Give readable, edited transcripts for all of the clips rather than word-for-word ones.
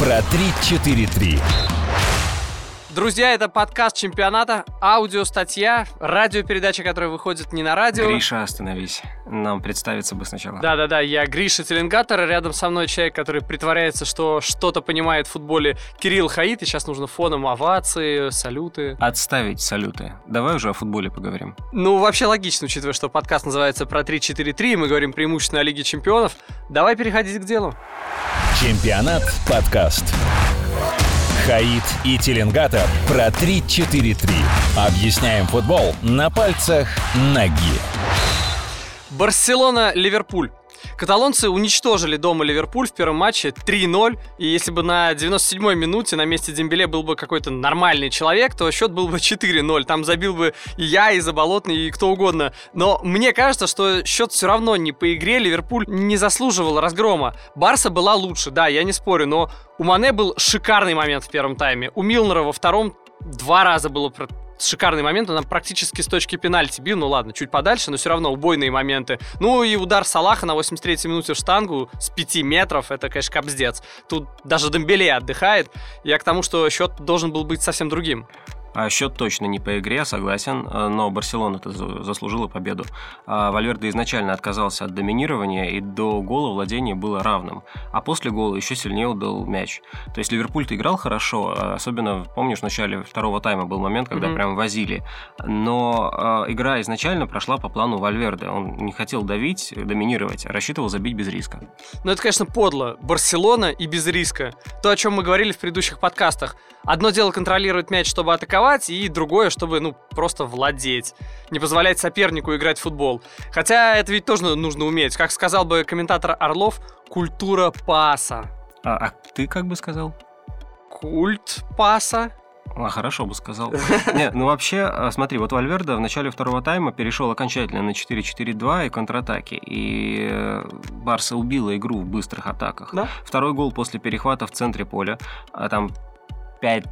Про 3-4-3. Друзья, это подкаст чемпионата, аудиостатья, радиопередача, которая выходит не на радио. Гриша, остановись, нам представиться бы сначала. Да-да-да, я Гриша Теленгатор, рядом со мной человек, который притворяется, что что-то понимает в футболе, Кирилл Хаит, и сейчас нужно фоном овации, салюты. Отставить салюты, давай уже о футболе поговорим. Ну, вообще логично, учитывая, что подкаст называется «Про 3-4-3», мы говорим преимущественно о Лиге Чемпионов, давай переходить к делу. Чемпионат, подкаст. Хаит и Теленгатор про 3-4-3. Объясняем футбол на пальцах ноги. Барселона, Ливерпуль. Каталонцы уничтожили дома Ливерпуль в первом матче 3-0, и если бы на 97-й минуте на месте Дембеле был бы какой-то нормальный человек, то счет был бы 4-0, там забил бы и я, и Заболотный, и кто угодно. Но мне кажется, что счет все равно не по игре, Ливерпуль не заслуживал разгрома. Барса была лучше, да, я не спорю, но у Мане был шикарный момент в первом тайме, у Милнера во втором два раза было шикарный момент, он практически с точки пенальти бил, ну ладно, чуть подальше, но все равно убойные моменты. Ну и удар Салаха на 83-й минуте в штангу с 5 метров, это, конечно, капздец. Тут даже Дембеле отдыхает, я к тому, что счет должен был быть совсем другим. А счет точно не по игре, согласен, но Барселона-то заслужила победу. Вальверде изначально отказался от доминирования, и до гола владение было равным. А после гола еще сильнее удал мяч. То есть Ливерпуль-то играл хорошо, особенно, помнишь, в начале второго тайма был момент, когда прям возили. Но игра изначально прошла по плану Вальверде. Он не хотел давить, доминировать, а рассчитывал забить без риска. Ну это, конечно, подло. Барселона и без риска. То, о чем мы говорили в предыдущих подкастах. Одно дело контролировать мяч, чтобы атаковать, и другое, чтобы, просто владеть. Не позволять сопернику играть в футбол. Хотя это ведь тоже нужно уметь. Как сказал бы комментатор Орлов, культура паса. А ты как бы сказал? Культ паса. Хорошо бы сказал. Нет, вообще, смотри, Вальверде в начале второго тайма перешел окончательно на 4-4-2 и контратаки. И Барса убила игру в быстрых атаках. Да? Второй гол после перехвата в центре поля. А там 5,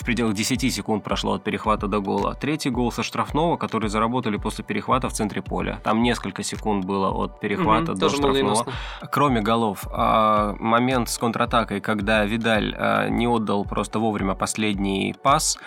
в пределах 10 секунд прошло от перехвата до гола. Третий гол со штрафного, который заработали после перехвата в центре поля. Там несколько секунд было от перехвата до штрафного. Кроме голов, момент с контратакой, когда Видаль не отдал просто вовремя последний пас,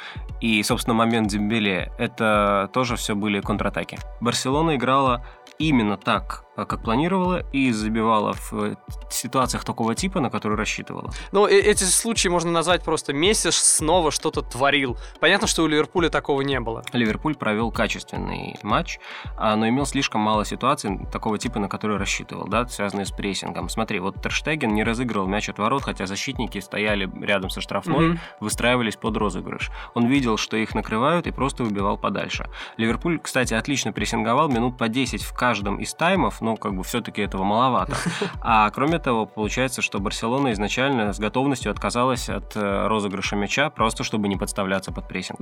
и, собственно, момент Дембеле, это тоже все были контратаки. Барселона играла именно так, как планировала, и забивала в ситуациях такого типа, на которые рассчитывала. Эти случаи можно назвать просто Месси снова что-то творил. Понятно, что у Ливерпуля такого не было. Ливерпуль провел качественный матч, но имел слишком мало ситуаций такого типа, на которые рассчитывал, да, связанные с прессингом. Смотри, Терштеген не разыгрывал мяч от ворот, хотя защитники стояли рядом со штрафной, выстраивались под розыгрыш. Он видел, что их накрывают, и просто выбивал подальше. Ливерпуль, кстати, отлично прессинговал минут по 10 в каждом из таймов, все-таки этого маловато. А кроме того, получается, что Барселона изначально с готовностью отказалась от розыгрыша мяча, просто чтобы не подставляться под прессинг.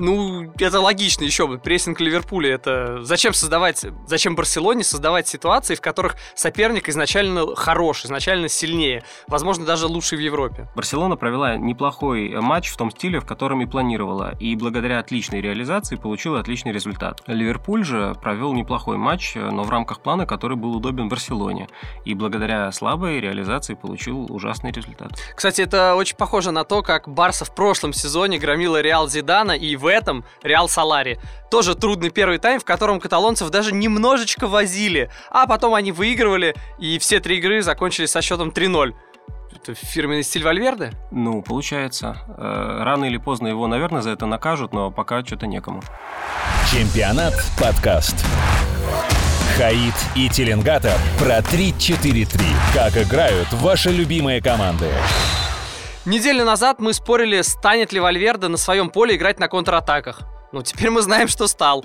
Это логично, еще бы. Прессинг Ливерпуля, это... Зачем Барселоне создавать ситуации, в которых соперник изначально хорош, изначально сильнее, возможно, даже лучший в Европе? Барселона провела неплохой матч в том стиле, в котором и планировала, и благодаря отличной реализации получила отличный результат. Ливерпуль же провел неплохой матч, но в рамках плана, который был удобен в Барселоне, и благодаря слабой реализации получил ужасный результат. Кстати, это очень похоже на то, как Барса в прошлом сезоне громила Реал Зидана, и в этом Реал Солари. Тоже трудный первый тайм, в котором каталонцев даже немножечко возили, а потом они выигрывали, и все три игры закончились со счетом 3-0. Это фирменный стиль Вальверде? Получается. Рано или поздно его, наверное, за это накажут, но пока что-то некому. Чемпионат, подкаст. Хаит и Теленгатор про 3-4-3. Как играют ваши любимые команды? Неделю назад мы спорили, станет ли Вальверде на своем поле играть на контратаках. Теперь мы знаем, что стал.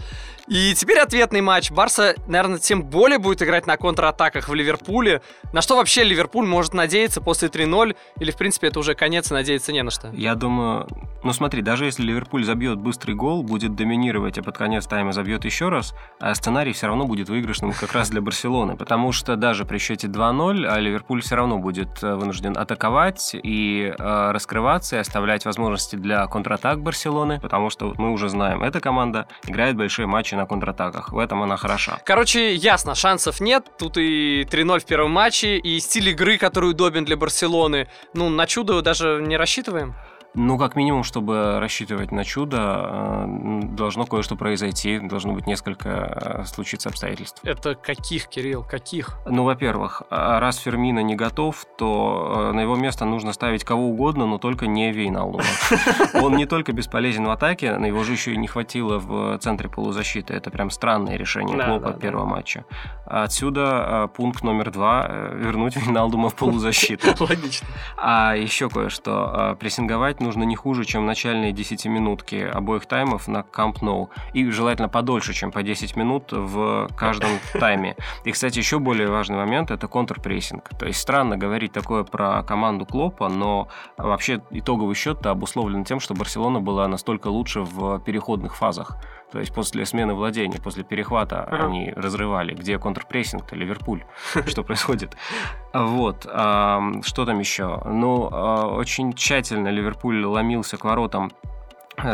И теперь ответный матч. Барса, наверное, тем более будет играть на контратаках в Ливерпуле. На что вообще Ливерпуль может надеяться после 3-0? Или, в принципе, это уже конец и надеяться не на что? Я думаю... смотри, даже если Ливерпуль забьет быстрый гол, будет доминировать, а под конец тайма забьет еще раз, сценарий все равно будет выигрышным как раз для Барселоны. Потому что даже при счете 2-0 Ливерпуль все равно будет вынужден атаковать и раскрываться, и оставлять возможности для контратак Барселоны. Потому что мы уже знаем, эта команда играет большие матчи на контратаках. В этом она хороша. Короче, ясно, шансов нет. Тут и 3-0 в первом матче, и стиль игры, который удобен для Барселоны. Ну, на чудо даже не рассчитываем. Ну, как минимум, чтобы рассчитывать на чудо, должно кое-что произойти, должно быть несколько случиться обстоятельств. Это каких, Кирилл, каких? Ну, во-первых, раз Фирмино не готов, то на его место нужно ставить кого угодно, но только не Вейналдума. Он не только бесполезен в атаке, на его же еще и не хватило в центре полузащиты. Это прям странное решение Клопа первого матча. Отсюда пункт номер 2 – вернуть Вейналдума в полузащиту. Логично. А еще кое-что. Прессинговать нужно не хуже, чем начальные 10-минутки обоих таймов на Camp Nou. И желательно подольше, чем по 10 минут в каждом тайме. И, кстати, еще более важный момент – это контрпрессинг. То есть странно говорить такое про команду Клопа, но вообще итоговый счет-то обусловлен тем, что Барселона была настолько лучше в переходных фазах. То есть после смены владения, после перехвата они разрывали. Где контрпрессинг-то? Ливерпуль. Что происходит? Вот. Что там еще? Ну, очень тщательно Ливерпуль ломился к воротам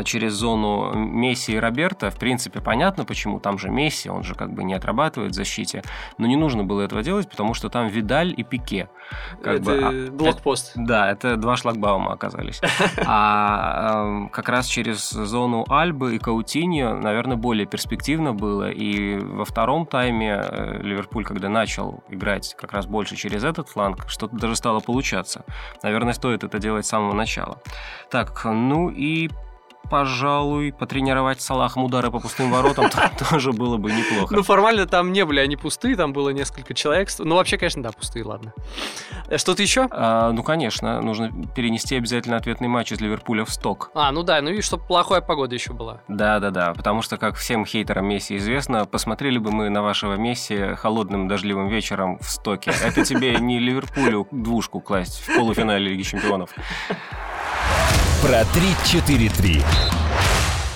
через зону Месси и Роберто. В принципе, понятно, почему. Там же Месси, он же как бы не отрабатывает в защите. Но не нужно было этого делать, потому что там Видаль и Пике. Это блокпост. Да, это два шлагбаума оказались. А как раз через зону Альбы и Каутиньо, наверное, более перспективно было. И во втором тайме Ливерпуль, когда начал играть как раз больше через этот фланг, что-то даже стало получаться. Наверное, стоит это делать с самого начала. Так, ну и... Пожалуй, потренировать Салахом удары по пустым воротам тоже было бы неплохо. Ну, формально там не были они пустые, там было несколько человек. Ну, вообще, конечно, да, пустые, ладно. Что-то еще? Ну, конечно, нужно перенести обязательно ответный матч из Ливерпуля в Сток. Ну да, ну и чтобы плохая погода еще была. Да-да-да, потому что, как всем хейтерам Месси известно, посмотрели бы мы на вашего Месси холодным дождливым вечером в Стоке. Это тебе не Ливерпулю двушку класть в полуфинале Лиги Чемпионов. Про 3-4-3.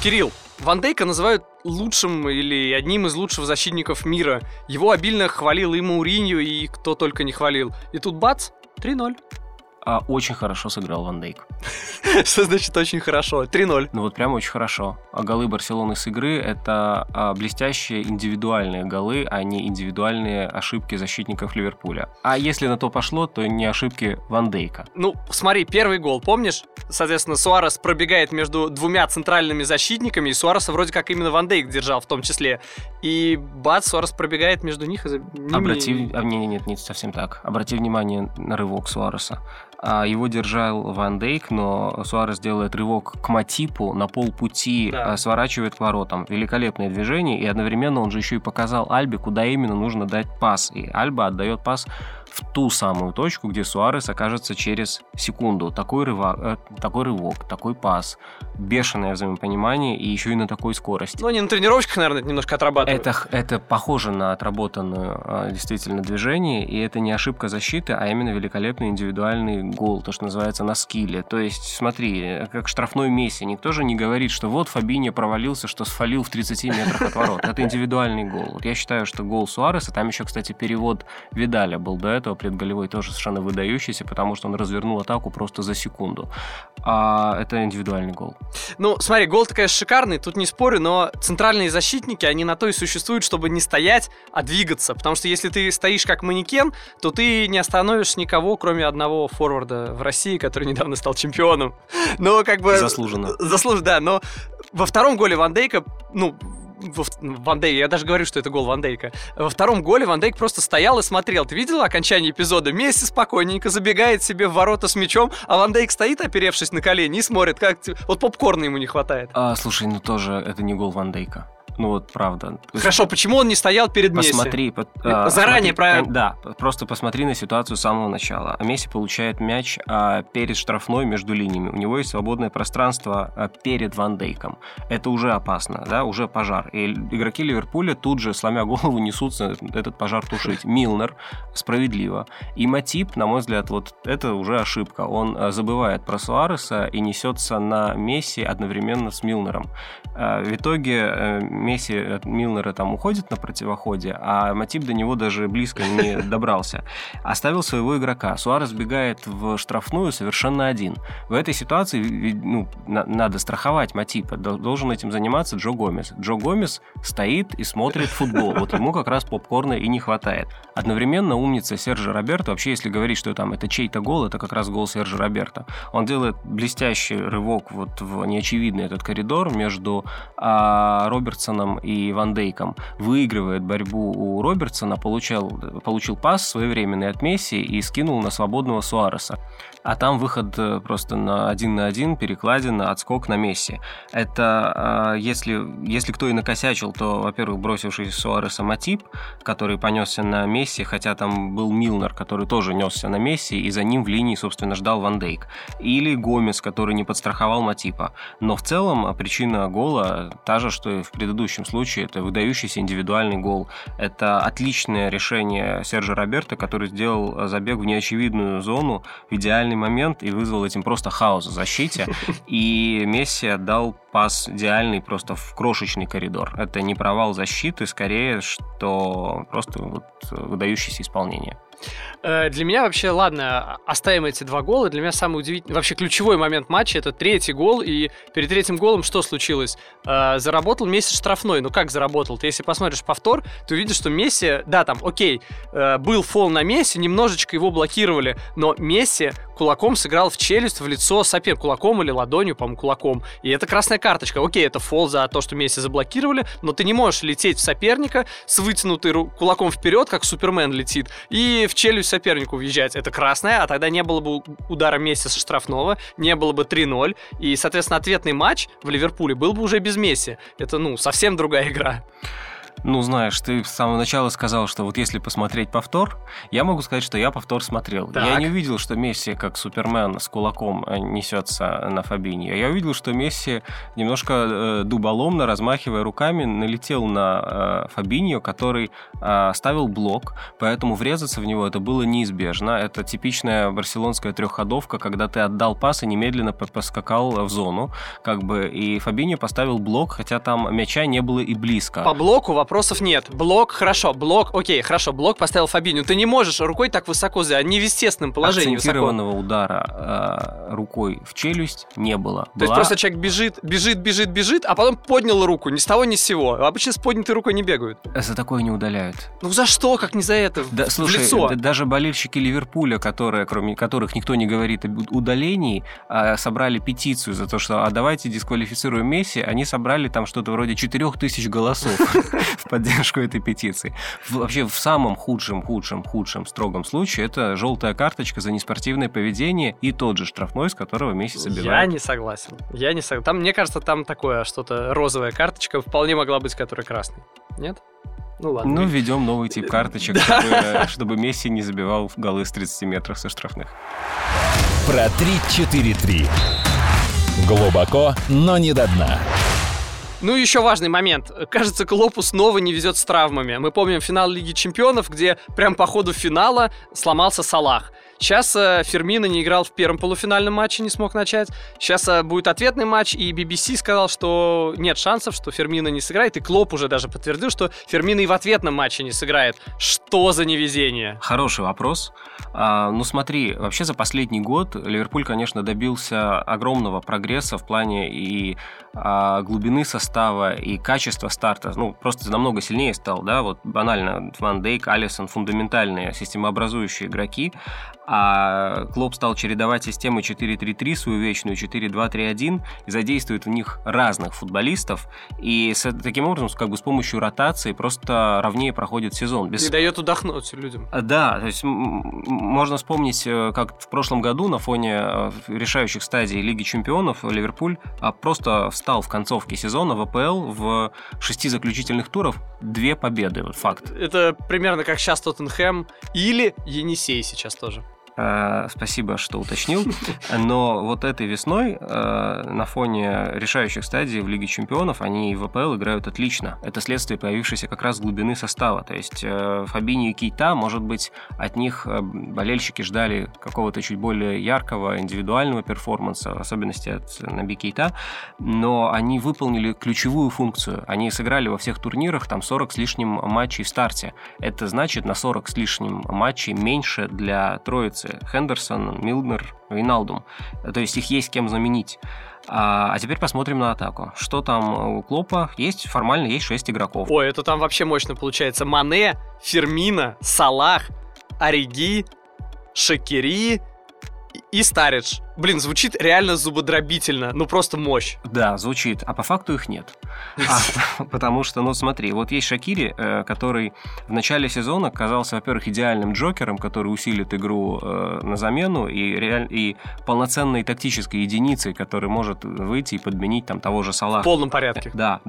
Кирилл, Ван Дейка называют лучшим или одним из лучших защитников мира. Его обильно хвалил и Мауриньо, и кто только не хвалил. И тут бац, 3-0. Очень хорошо сыграл Ван Дейк. Что значит очень хорошо? 3-0. Ну вот прям очень хорошо. Голы Барселоны с игры – это блестящие индивидуальные голы, а не индивидуальные ошибки защитников Ливерпуля. А если на то пошло, то не ошибки Ван Дейка. Ну, смотри, первый гол, помнишь? Соответственно, Суарес пробегает между двумя центральными защитниками, и Суареса вроде как именно Ван Дейк держал в том числе. И бац, Суарес пробегает между них и за ними... Нет, не совсем так. Обрати внимание на рывок Суареса. Его держал Ван Дейк, но Суарес делает рывок к Матипу, на полпути сворачивает к воротам. Великолепное движение, и одновременно он же еще и показал Альбе, куда именно нужно дать пас. И Альба отдает пас в ту самую точку, где Суарес окажется через секунду. Такой рывок, такой пас, бешеное взаимопонимание и еще и на такой скорости. Ну, они на тренировочках, наверное, это немножко отрабатывают. Это похоже на отработанное действительно движение, и это не ошибка защиты, а именно великолепный индивидуальный гол, то, что называется, на скилле. То есть, смотри, как штрафной Месси. Никто же не говорит, что вот Фабиньо провалился, что сфалил в 30 метрах от ворот. Это индивидуальный гол. Вот я считаю, что гол Суареса, там еще, кстати, перевод Видаля был до этого, предголевой тоже совершенно выдающийся, потому что он развернул атаку просто за секунду. Это индивидуальный гол. Ну, смотри, гол-то, конечно, шикарный, тут не спорю, но центральные защитники, они на то и существуют, чтобы не стоять, а двигаться. Потому что если ты стоишь как манекен, то ты не остановишь никого, кроме одного форварда в России, который недавно стал чемпионом. Но как бы... Заслуженно, да. Но во втором голе Ван Дейка, Ван Дейк, я даже говорю, что это гол Ван Дейка. Во втором голе Ван Дейк просто стоял и смотрел. Ты видел окончание эпизода? Месси спокойненько забегает себе в ворота с мячом, а Ван Дейк стоит, оперевшись на колени, и смотрит, как... Вот попкорна ему не хватает. Слушай, ну тоже это не гол Ван Дейка. Ну вот, правда. Хорошо, почему он не стоял перед Месси? Заранее, правильно? Да, просто посмотри на ситуацию с самого начала. Месси получает мяч перед штрафной между линиями. У него есть свободное пространство перед Ван Дейком. Это уже опасно, да, уже пожар. И игроки Ливерпуля тут же, сломя голову, несутся этот пожар тушить. Милнер, справедливо. И Матип, на мой взгляд, вот это уже ошибка. Он забывает про Суареса и несется на Месси одновременно с Милнером. В итоге Месси от Милнера там уходит на противоходе, а Матип до него даже близко не добрался. Оставил своего игрока. Суарес бегает в штрафную совершенно один. В этой ситуации надо страховать Матипа. Должен этим заниматься Джо Гомес. Джо Гомес стоит и смотрит футбол. Вот ему как раз попкорна и не хватает. Одновременно умница Серджио Роберто. Вообще, если говорить, что там это чей-то гол, это как раз гол Серджио Роберто. Он делает блестящий рывок вот в неочевидный этот коридор между Робертсоном и Ван Дейком. Выигрывает борьбу у Робертсона, получил пас своевременный от Месси и скинул на свободного Суареса. А там выход просто на один, перекладина, отскок на Месси. Это если кто и накосячил, то, во-первых, бросивший Суареса Матип, который понесся на Месси, хотя там был Милнер, который тоже несся на Месси, и за ним в линии, собственно, ждал Ван Дейк. Или Гомес, который не подстраховал Матипа. Но в целом причина гола та же, что и в предыдущем случае. Это выдающийся индивидуальный гол. Это отличное решение Серджио Роберто, который сделал забег в неочевидную зону в идеальный момент и вызвал этим просто хаос в защите. И Месси отдал пас идеальный просто в крошечный коридор. Это не провал защиты, скорее, что просто вот выдающееся исполнение. Для меня вообще, ладно, оставим эти два гола. Для меня самый удивительный, вообще ключевой момент матча — это третий гол, и перед третьим голом что случилось? Заработал Месси штрафной. Ну как заработал? Ты если посмотришь повтор, ты увидишь, что Месси, да, там, окей, был фол на Месси, немножечко его блокировали, но Месси кулаком сыграл в челюсть, в лицо соперника. Кулаком или ладонью, по-моему, кулаком. И это красная карточка. Окей, это фол за то, что Месси заблокировали, но ты не можешь лететь в соперника с вытянутой кулаком вперед, как Супермен летит, и в челюсть сопернику въезжать. Это красная, а тогда не было бы удара Месси со штрафного, не было бы 3-0, и, соответственно, ответный матч в Ливерпуле был бы уже без Месси. Это, совсем другая игра. Ну, знаешь, ты с самого начала сказал, что вот если посмотреть повтор, я могу сказать, что я повтор смотрел. Так. Я не увидел, что Месси, как Супермен, с кулаком несется на Фабиньо. Я увидел, что Месси немножко дуболомно, размахивая руками, налетел на Фабиньо, который ставил блок, поэтому врезаться в него это было неизбежно. Это типичная барселонская трехходовка, когда ты отдал пас и немедленно поскакал в зону, и Фабиньо поставил блок, хотя там мяча не было и близко. По блоку вопросов нет. Блок поставил Фабиньо. Ты не можешь рукой так высоко взять. Не в естественном положении. Акцентированного удара рукой в челюсть не было. То есть просто человек бежит, а потом поднял руку. Ни с того, ни с сего. Обычно с поднятой рукой не бегают. За такое не удаляют. Ну за что? Как не за это? Да, слушай, в лицо. Даже болельщики Ливерпуля, кроме которых никто не говорит об удалении, собрали петицию за то, что давайте дисквалифицируем Месси. Они собрали там что-то вроде 4000 голосов в поддержку этой петиции. Вообще, в самом худшем строгом случае это желтая карточка за неспортивное поведение и тот же штрафной, с которого Месси забивает. Я не согласен. Мне кажется, там такое что-то розовая карточка вполне могла быть, которая красная. Нет? Ну ладно. Введем новый тип карточек, чтобы Месси не забивал голы с 30 метров со штрафных. Про 3-4-3. Глубоко, но не до дна. Ну и еще важный момент. Кажется, Клопу снова не везет с травмами. Мы помним финал Лиги Чемпионов, где прям по ходу финала сломался Салах. Сейчас Фирмино не играл в первом полуфинальном матче, не смог начать. Сейчас будет ответный матч, и BBC сказал, что нет шансов, что Фирмино не сыграет. И Клоп уже даже подтвердил, что Фирмино и в ответном матче не сыграет. Что за невезение? Хороший вопрос. Смотри, вообще за последний год Ливерпуль, конечно, добился огромного прогресса в плане и глубины состава, и качества старта. Просто намного сильнее стал, да? Вот банально Ван Дейк, Алисон, фундаментальные системообразующие игроки. А Клоп стал чередовать системы 4-3-3, свою вечную 4-2-3-1, и задействует в них разных футболистов, и таким образом с помощью ротации просто ровнее проходит сезон. И дает удохнуть людям. Да, то есть можно вспомнить, как в прошлом году на фоне решающих стадий Лиги Чемпионов Ливерпуль просто встал в концовке сезона в АПЛ в 6 заключительных туров 2 победы, вот факт. Это примерно как сейчас Тоттенхэм или Енисей сейчас тоже. Спасибо, что уточнил. Но вот этой весной на фоне решающих стадий в Лиге Чемпионов они в АПЛ играют отлично. Это следствие появившейся как раз глубины состава. То есть Фабиньо и Кейта, может быть, от них болельщики ждали какого-то чуть более яркого индивидуального перформанса, в особенности от Наби Кейта, но они выполнили ключевую функцию. Они сыграли во всех турнирах там 40 с лишним матчей в старте. Это значит на 40 с лишним матчей меньше для троицы Хендерсон, Милнер, Вейналдум. То есть их есть кем заменить. А теперь посмотрим на атаку. Что там у Клопа? Есть формально, есть 6 игроков. Ой, это там вообще мощно получается. Мане, Фирмино, Салах, Ориги, Шакири и Старидж. Блин, звучит реально зубодробительно. Ну, просто мощь. Да, звучит. А по факту их нет. Потому что, ну, смотри, вот есть Шакири, который в начале сезона казался, во-первых, идеальным джокером, который усилит игру на замену и полноценной тактической единицей, который может выйти и подменить там того же Салаха. В полном порядке. Да.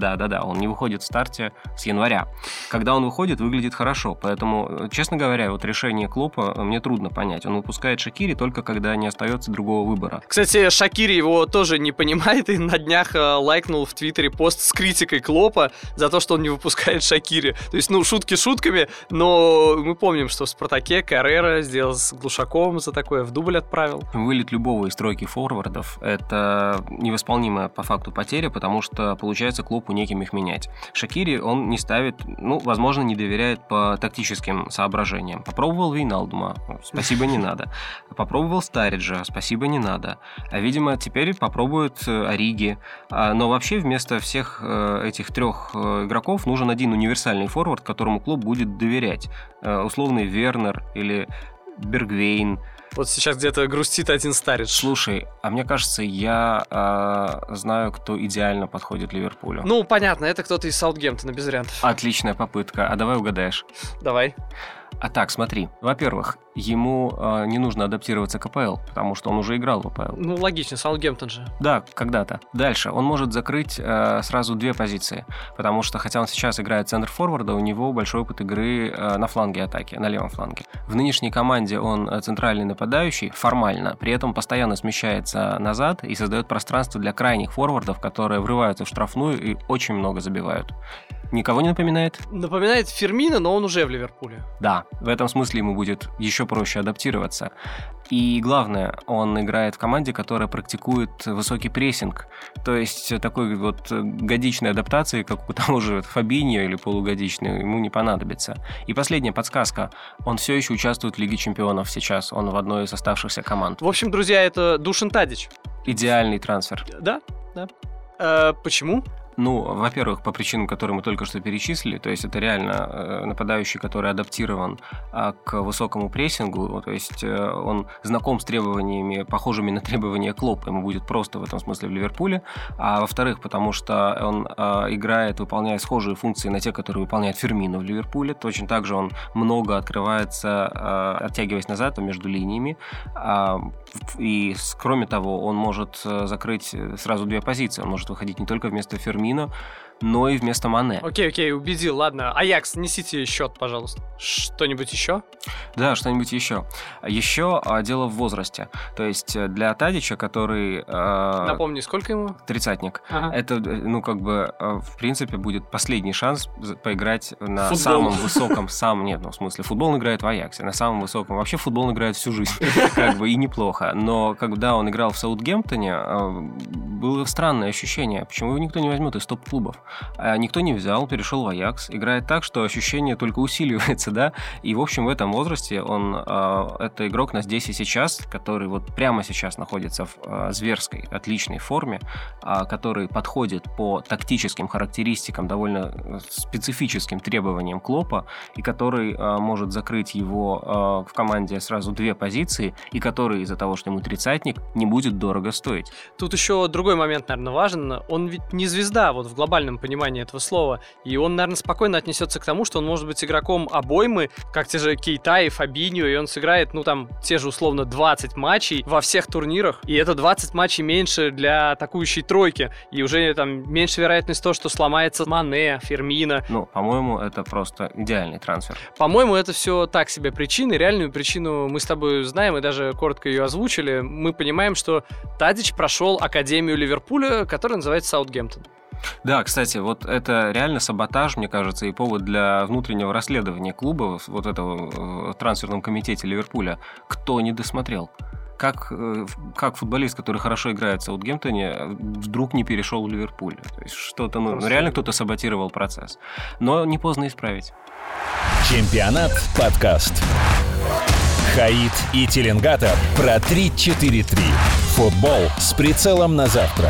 Он не выходит в старте с января. Когда он выходит, выглядит хорошо. Поэтому, честно говоря, вот решение Клопа мне трудно понять. Он выпускает Шакири только когда не остается другого выбора. Кстати, Шакири его тоже не понимает и на днях лайкнул в Твиттере пост с критикой Клопа за то, что он не выпускает Шакири. То есть, ну, шутки шутками, но мы помним, что в Спартаке Каррера сделал с Глушаковым за такое, в дубль отправил. Вылет любого из тройки форвардов — это невосполнимая по факту потеря, потому что, получается, Клопу неким их менять. Шакири он не ставит, ну, возможно, не доверяет по тактическим соображениям. Попробовал Вейналдума — спасибо, не надо. Попробовал Старриджа — спасибо, не надо. А, видимо, теперь попробуют Ориги. Но вообще вместо всех этих трех игроков нужен один универсальный форвард, которому клуб будет доверять. Условный Вернер или Бергвейн. Вот сейчас где-то грустит один Старидж. Слушай, а мне кажется, я знаю, кто идеально подходит Ливерпулю. Ну, понятно, это кто-то из Саутгемптона, без вариантов. Отличная попытка. А давай угадаешь. Давай. А так, смотри. Во-первых, ему не нужно адаптироваться к АПЛ, потому что он уже играл в АПЛ. Ну, логично, Саутгемптон же. Да, когда-то. Дальше. Он может закрыть сразу две позиции, потому что, хотя он сейчас играет центр-форварда, у него большой опыт игры на фланге атаки, на левом фланге. В нынешней команде он центральный нападающий формально, при этом постоянно смещается назад и создает пространство для крайних форвардов, которые врываются в штрафную и очень много забивают. Никого не напоминает? Напоминает Фирмино, но он уже в Ливерпуле. Да, в этом смысле ему будет еще проще адаптироваться. И главное, он играет в команде, которая практикует высокий прессинг. То есть такой вот годичной адаптации, как у того же Фабиньо, или полугодичной, ему не понадобится. И последняя подсказка. Он все еще участвует в Лиге Чемпионов сейчас. Он в одной из оставшихся команд. В общем, друзья, это Душин Тадич. Идеальный трансфер. Да, да. Почему? Ну, во-первых, по причинам, которые мы только что перечислили, то есть это реально нападающий, который адаптирован к высокому прессингу, то есть он знаком с требованиями, похожими на требования Клопа, ему будет просто в этом смысле в Ливерпуле, а во-вторых, потому что он играет, выполняя схожие функции на те, которые выполняет Фирмино в Ливерпуле, точно так же он много открывается, оттягиваясь назад между линиями, и кроме того, он может закрыть сразу две позиции, он может выходить не только вместо Фирмино, но и вместо Мане. Окей, убедил, ладно. Аякс, несите счет, пожалуйста. Что-нибудь еще? Да, что-нибудь еще. Еще дело в возрасте. То есть для Тадича, который... Напомни, сколько ему? Тридцатник. Ага. Это, ну, как бы, в принципе, будет последний шанс поиграть на футбол. Самом высоком... Нет, ну, в смысле, футбол играет в Аяксе. На самом высоком... Вообще футбол играет всю жизнь. Как бы и неплохо. Но когда он играл в Саутгемптоне, было странное ощущение. Почему его никто не возьмет из топ-клубов? Никто не взял, перешел в Аякс, играет так, что ощущение только усиливается, да, и, в общем, в этом возрасте он, это игрок на здесь и сейчас, который вот прямо сейчас находится в зверской, отличной форме, который подходит по тактическим характеристикам, довольно специфическим требованиям Клопа, и который может закрыть его в команде сразу две позиции, и который из-за того, что ему тридцатник, не будет дорого стоить. Тут еще другой момент, наверное, важен, он ведь не звезда вот в глобальном буквальном понимании этого слова. И он, наверное, спокойно отнесется к тому, что он может быть игроком обоймы, как те же Кейта и Фабиньо, и он сыграет, ну, там, те же, условно, 20 матчей во всех турнирах. И это 20 матчей меньше для атакующей тройки. И уже, там, меньше вероятность того, что сломается Мане, Фирмино. Ну, по-моему, это просто идеальный трансфер. По-моему, это все так себе причины. Реальную причину мы с тобой знаем и даже коротко ее озвучили. Мы понимаем, что Тадич прошел академию Ливерпуля, которая называется Саутгемптон. Да, кстати, вот это реально саботаж, мне кажется, и повод для внутреннего расследования клуба, вот этого в трансферном комитете Ливерпуля. Кто не досмотрел? Как футболист, который хорошо играет в Саутгемптоне, вдруг не перешел в Ливерпуль? То есть что-то, ну, реально кто-то саботировал процесс. Но не поздно исправить. Чемпионат подкаст. Хаит и Теленгатор про 3-4-3. Футбол с прицелом на завтра.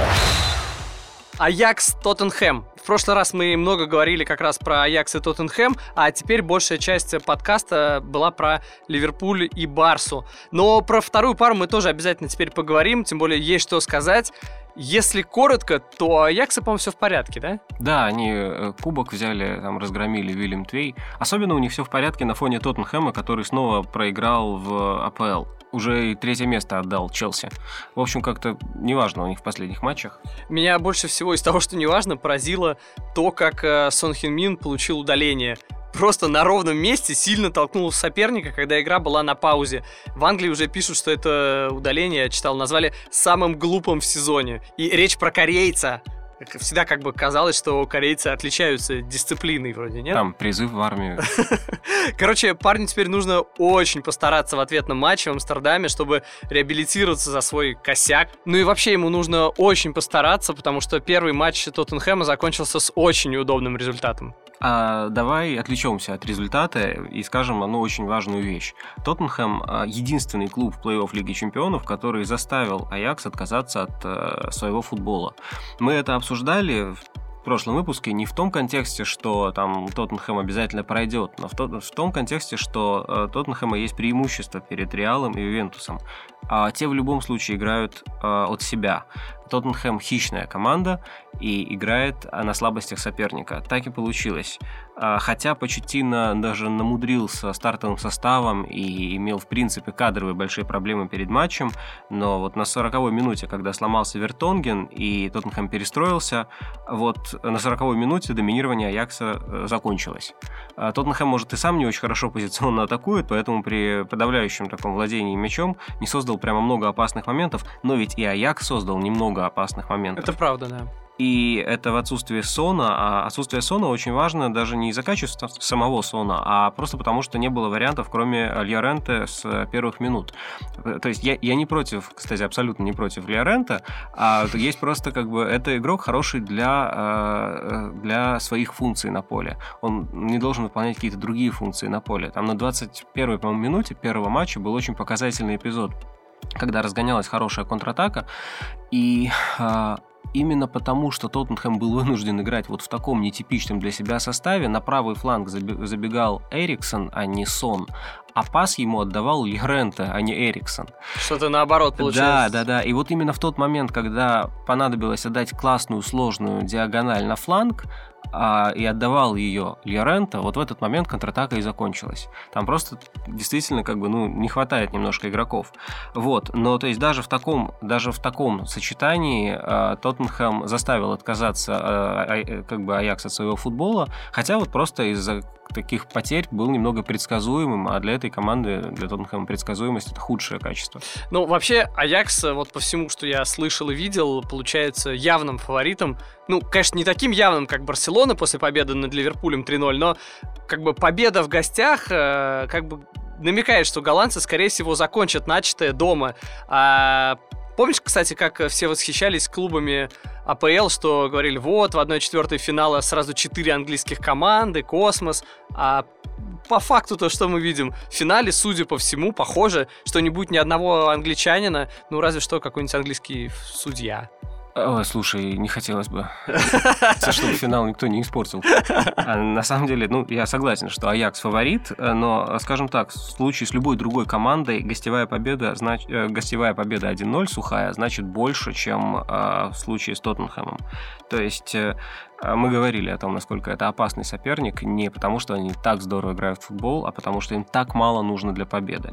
Аякс, Тоттенхэм. В прошлый раз мы много говорили как раз про Аякс и Тоттенхэм, а теперь большая часть подкаста была про Ливерпуль и Барсу. Но про вторую пару мы тоже обязательно теперь поговорим, тем более есть что сказать. Если коротко, то Аякса, по-моему, все в порядке, да? Да, они кубок взяли, там разгромили Вильям Твей. Особенно у них все в порядке на фоне Тоттенхэма, который снова проиграл в АПЛ. Уже и третье место отдал Челси. В общем, как-то неважно у них в последних матчах. Меня больше всего из того, что неважно, поразило то, как Сон Хён Мин получил удаление. Просто на ровном месте сильно толкнул соперника, когда игра была на паузе. В Англии уже пишут, что это удаление, я читал, назвали самым глупым в сезоне. И речь про корейца. Всегда как бы казалось, что корейцы отличаются дисциплиной вроде, нет? Там призыв в армию. Короче, парню теперь нужно очень постараться в ответном матче в Амстердаме, чтобы реабилитироваться за свой косяк. Ну и вообще ему нужно очень постараться, потому что первый матч Тоттенхэма закончился с очень неудобным результатом. А давай отвлечемся от результата и скажем одну очень важную вещь. Тоттенхэм — единственный клуб в плей-офф Лиги Чемпионов, который заставил Аякс отказаться от своего футбола. Мы это обсуждали в прошлом выпуске не в том контексте, что там Тоттенхэм обязательно пройдет, но в том контексте, что Тоттенхэма есть преимущество перед Реалом и Ювентусом. А те в любом случае играют от себя. Тоттенхэм — хищная команда и играет на слабостях соперника. Так и получилось. Хотя Почеттино даже намудрил со стартовым составом и имел, в принципе, кадровые большие проблемы перед матчем, но вот на 40-й минуте, когда сломался Вертонген и Тоттенхэм перестроился, вот на 40-й минуте доминирование Аякса закончилось. Тоттенхэм, может, и сам не очень хорошо позиционно атакует, поэтому при подавляющем таком владении мячом не создал прямо много опасных моментов, но ведь и Аякс создал немного опасных моментов. Это правда, да. И это в отсутствии Сона. А отсутствие Сона очень важно даже не из-за качества самого Сона, а просто потому, что не было вариантов, кроме Льоренто с первых минут. То есть я не против, кстати, абсолютно не против Льоренто, а есть просто как бы это игрок хороший для своих функций на поле. Он не должен выполнять какие-то другие функции на поле. Там на 21-й, по-моему, минуте первого матча был очень показательный эпизод, когда разгонялась хорошая контратака, и... Именно потому, что Тоттенхэм был вынужден играть вот в таком нетипичном для себя составе, на правый фланг забегал Эриксон, а не Сон, а пас ему отдавал Льоренто, а не Эриксон. Что-то наоборот получилось. Да. И вот именно в тот момент, когда понадобилось отдать классную сложную диагональ на фланг, и отдавал ее Льоренто, вот в этот момент контратака и закончилась. Там просто действительно как бы, ну, не хватает немножко игроков. Вот. Но то есть даже в таком сочетании Тоттенхэм заставил отказаться как бы Аякс от своего футбола, хотя вот просто из-за таких потерь был немного предсказуемым, а для этой команды, для Тоттенхэма, предсказуемость — это худшее качество. Ну, вообще, Аякс, вот по всему, что я слышал и видел, получается явным фаворитом. Ну, конечно, не таким явным, как Барселона после победы над Ливерпулем 3-0, но как бы победа в гостях как бы намекает, что голландцы, скорее всего, закончат начатое дома. А помнишь, кстати, как все восхищались клубами АПЛ, что говорили, вот, в 1/4 финала сразу 4 английских команды, космос, а по факту то, что мы видим в финале, судя по всему, похоже, что не будет ни одного англичанина, ну, разве что какой-нибудь английский судья. Ой, слушай, не хотелось бы, чтобы финал никто не испортил. На самом деле, ну, я согласен, что Аякс фаворит, но, скажем так, в случае с любой другой командой гостевая победа 1-0 сухая значит больше, чем в случае с Тоттенхэмом. То есть Мы говорили о том, насколько это опасный соперник, не потому, что они так здорово играют в футбол, а потому, что им так мало нужно для победы.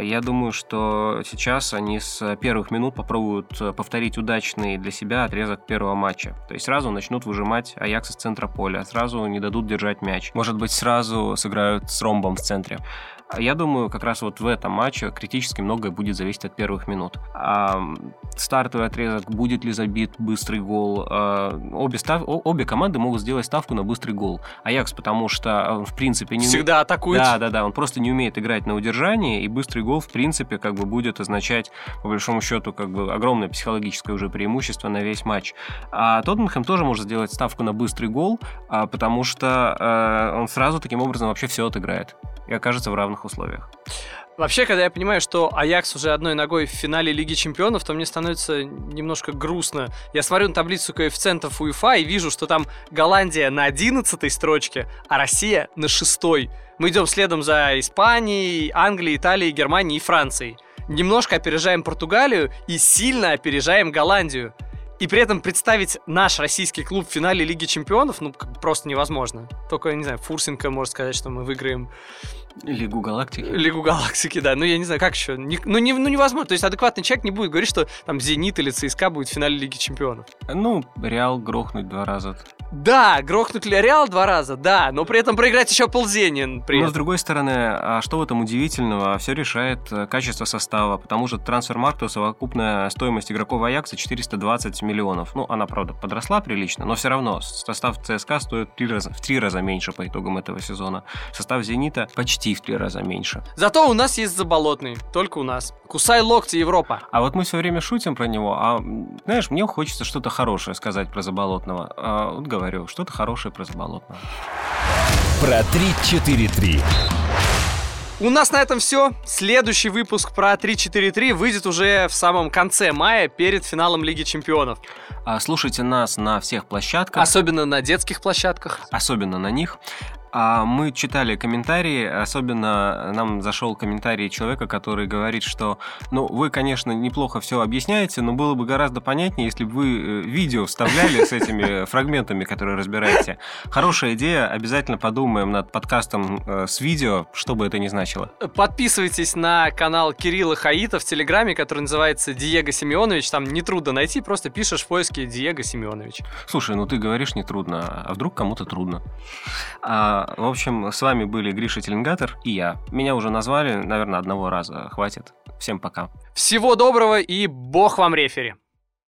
Я думаю, что сейчас они с первых минут попробуют повторить удачный для себя отрезок первого матча. То есть сразу начнут выжимать Аякс из центра поля, сразу не дадут держать мяч. Может быть, сразу сыграют с ромбом в центре. Я думаю, как раз вот в этом матче критически многое будет зависеть от первых минут. Стартовый отрезок, будет ли забит быстрый гол. Обе команды могут сделать ставку на быстрый гол. Аякс, потому что, в принципе... Всегда атакует. Да, он просто не умеет играть на удержание, и быстрый гол, в принципе, как бы будет означать, по большому счету, как бы огромное психологическое уже преимущество на весь матч. А Тоттенхэм тоже может сделать ставку на быстрый гол, потому что он сразу таким образом вообще все отыграет и окажется в равных условиях. Вообще, когда я понимаю, что Аякс уже одной ногой в финале Лиги Чемпионов, то мне становится немножко грустно. Я смотрю на таблицу коэффициентов УЕФА и вижу, что там Голландия на 11-й строчке, а Россия на 6-й. Мы идем следом за Испанией, Англией, Италией, Германией и Францией. Немножко опережаем Португалию и сильно опережаем Голландию. И при этом представить наш российский клуб в финале Лиги Чемпионов, просто невозможно. Только, я не знаю, Фурсенко может сказать, что мы выиграем... Лигу Галактики. Лигу Галактики, да. Я не знаю, как еще. Невозможно. То есть адекватный человек не будет говорить, что там «Зенит» или «ЦСКА» будет в финале Лиги Чемпионов. Реал грохнуть 2 раза. Да, грохнуть ли Реал 2 раза, да. Но при этом проиграть еще ползение. Но с другой стороны, а что в этом удивительного? Все решает качество состава. Потому что трансфер-маркету совокупная стоимость игроков Аякса 420 миллионов. Она, правда, подросла прилично, но все равно состав ЦСКА стоит в 3 раза меньше по итогам этого сезона. Состав «Зенита» почти в 3 раза меньше. Зато у нас есть Заболотный. Только у нас. Кусай локти, Европа. А вот мы все время шутим про него, знаешь, мне хочется что-то хорошее сказать про Заболотного. Говорю, что-то хорошее про Заболотного. Про 3-4-3. У нас на этом все. Следующий выпуск про 3-4-3 выйдет уже в самом конце мая, перед финалом Лиги Чемпионов. Слушайте нас на всех площадках. Особенно на детских площадках. Особенно на них. Мы читали комментарии, особенно нам зашел комментарий человека, который говорит, что, вы, конечно, неплохо все объясняете, но было бы гораздо понятнее, если бы вы видео вставляли с этими фрагментами, которые разбираете. Хорошая идея, обязательно подумаем над подкастом с видео, что бы это ни значило. Подписывайтесь на канал Кирилла Хаита в Телеграме, который называется Диего Семенович, там нетрудно найти, просто пишешь в поиске Диего Семенович. Слушай, ты говоришь нетрудно, а вдруг кому-то трудно? В общем, с вами были Гриша Теленгатор и я. Меня уже назвали, наверное, одного раза хватит. Всем пока. Всего доброго и бог вам рефери.